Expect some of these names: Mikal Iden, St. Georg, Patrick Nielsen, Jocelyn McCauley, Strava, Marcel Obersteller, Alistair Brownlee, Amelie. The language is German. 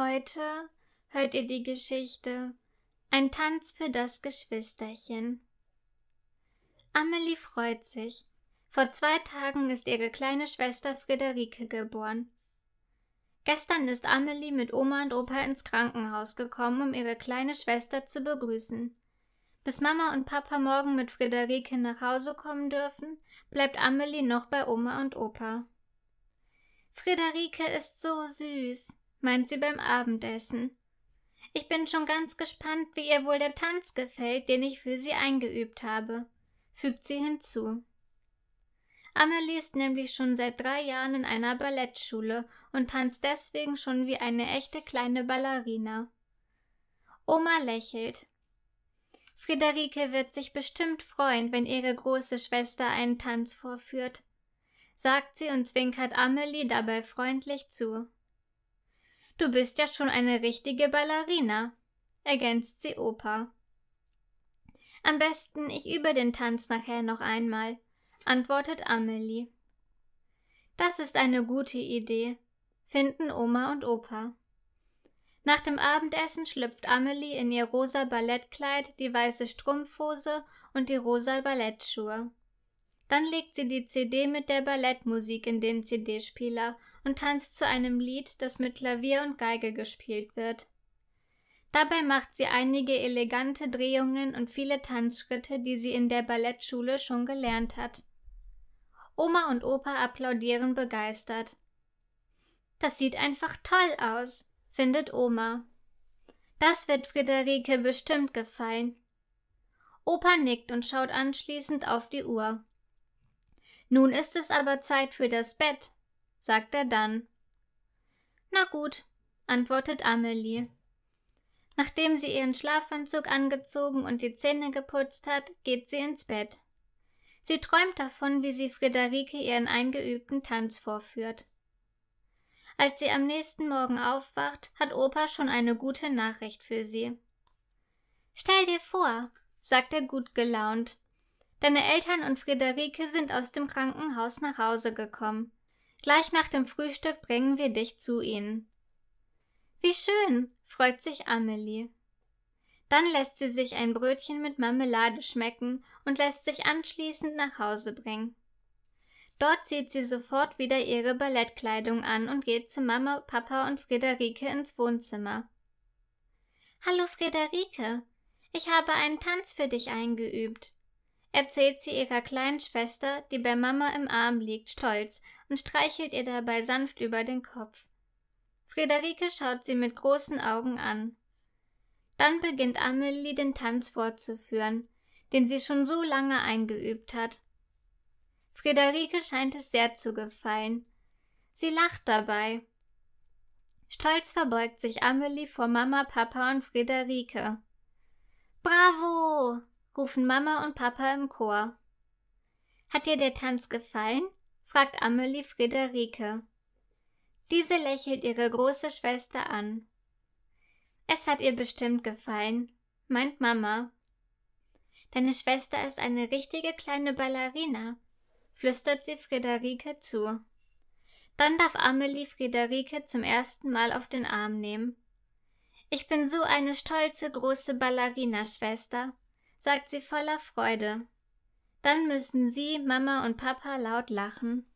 Heute hört ihr die Geschichte Ein Tanz für das Geschwisterchen. Amelie freut sich. Vor 2 Tagen ist ihre kleine Schwester Friederike geboren. Gestern ist Amelie mit Oma und Opa ins Krankenhaus gekommen, um ihre kleine Schwester zu begrüßen. Bis Mama und Papa morgen mit Friederike nach Hause kommen dürfen, bleibt Amelie noch bei Oma und Opa. Friederike ist so süß, meint sie beim Abendessen. Ich bin schon ganz gespannt, wie ihr wohl der Tanz gefällt, den ich für sie eingeübt habe, fügt sie hinzu. Amelie ist nämlich schon seit 3 Jahren in einer Ballettschule und tanzt deswegen schon wie eine echte kleine Ballerina. Oma lächelt. Friederike wird sich bestimmt freuen, wenn ihre große Schwester einen Tanz vorführt, sagt sie und zwinkert Amelie dabei freundlich zu. Du bist ja schon eine richtige Ballerina, ergänzt sie Opa. Am besten, ich übe den Tanz nachher noch einmal, antwortet Amelie. Das ist eine gute Idee, finden Oma und Opa. Nach dem Abendessen schlüpft Amelie in ihr rosa Ballettkleid, die weiße Strumpfhose und die rosa Ballettschuhe. Dann legt sie die CD mit der Ballettmusik in den CD-Spieler und tanzt zu einem Lied, das mit Klavier und Geige gespielt wird. Dabei macht sie einige elegante Drehungen und viele Tanzschritte, die sie in der Ballettschule schon gelernt hat. Oma und Opa applaudieren begeistert. Das sieht einfach toll aus, findet Oma. Das wird Friederike bestimmt gefallen. Opa nickt und schaut anschließend auf die Uhr. Nun ist es aber Zeit für das Bett, sagt er dann. Na gut, antwortet Amelie. Nachdem sie ihren Schlafanzug angezogen und die Zähne geputzt hat, geht sie ins Bett. Sie träumt davon, wie sie Friederike ihren eingeübten Tanz vorführt. Als sie am nächsten Morgen aufwacht, hat Opa schon eine gute Nachricht für sie. Stell dir vor, sagt er gut gelaunt. Deine Eltern und Friederike sind aus dem Krankenhaus nach Hause gekommen. Gleich nach dem Frühstück bringen wir dich zu ihnen. Wie schön, freut sich Amelie. Dann lässt sie sich ein Brötchen mit Marmelade schmecken und lässt sich anschließend nach Hause bringen. Dort zieht sie sofort wieder ihre Ballettkleidung an und geht zu Mama, Papa und Friederike ins Wohnzimmer. Hallo Friederike, ich habe einen Tanz für dich eingeübt, erzählt sie ihrer kleinen Schwester, die bei Mama im Arm liegt, stolz und streichelt ihr dabei sanft über den Kopf. Friederike schaut sie mit großen Augen an. Dann beginnt Amelie den Tanz fortzuführen, den sie schon so lange eingeübt hat. Friederike scheint es sehr zu gefallen. Sie lacht dabei. Stolz verbeugt sich Amelie vor Mama, Papa und Friederike. Bravo! Rufen Mama und Papa im Chor. Hat dir der Tanz gefallen? Fragt Amelie Friederike. Diese lächelt ihre große Schwester an. Es hat ihr bestimmt gefallen, meint Mama. Deine Schwester ist eine richtige kleine Ballerina, flüstert sie Friederike zu. Dann darf Amelie Friederike zum ersten Mal auf den Arm nehmen. Ich bin so eine stolze große Ballerina-Schwester, sagt sie voller Freude. Dann müssen sie, Mama und Papa laut lachen.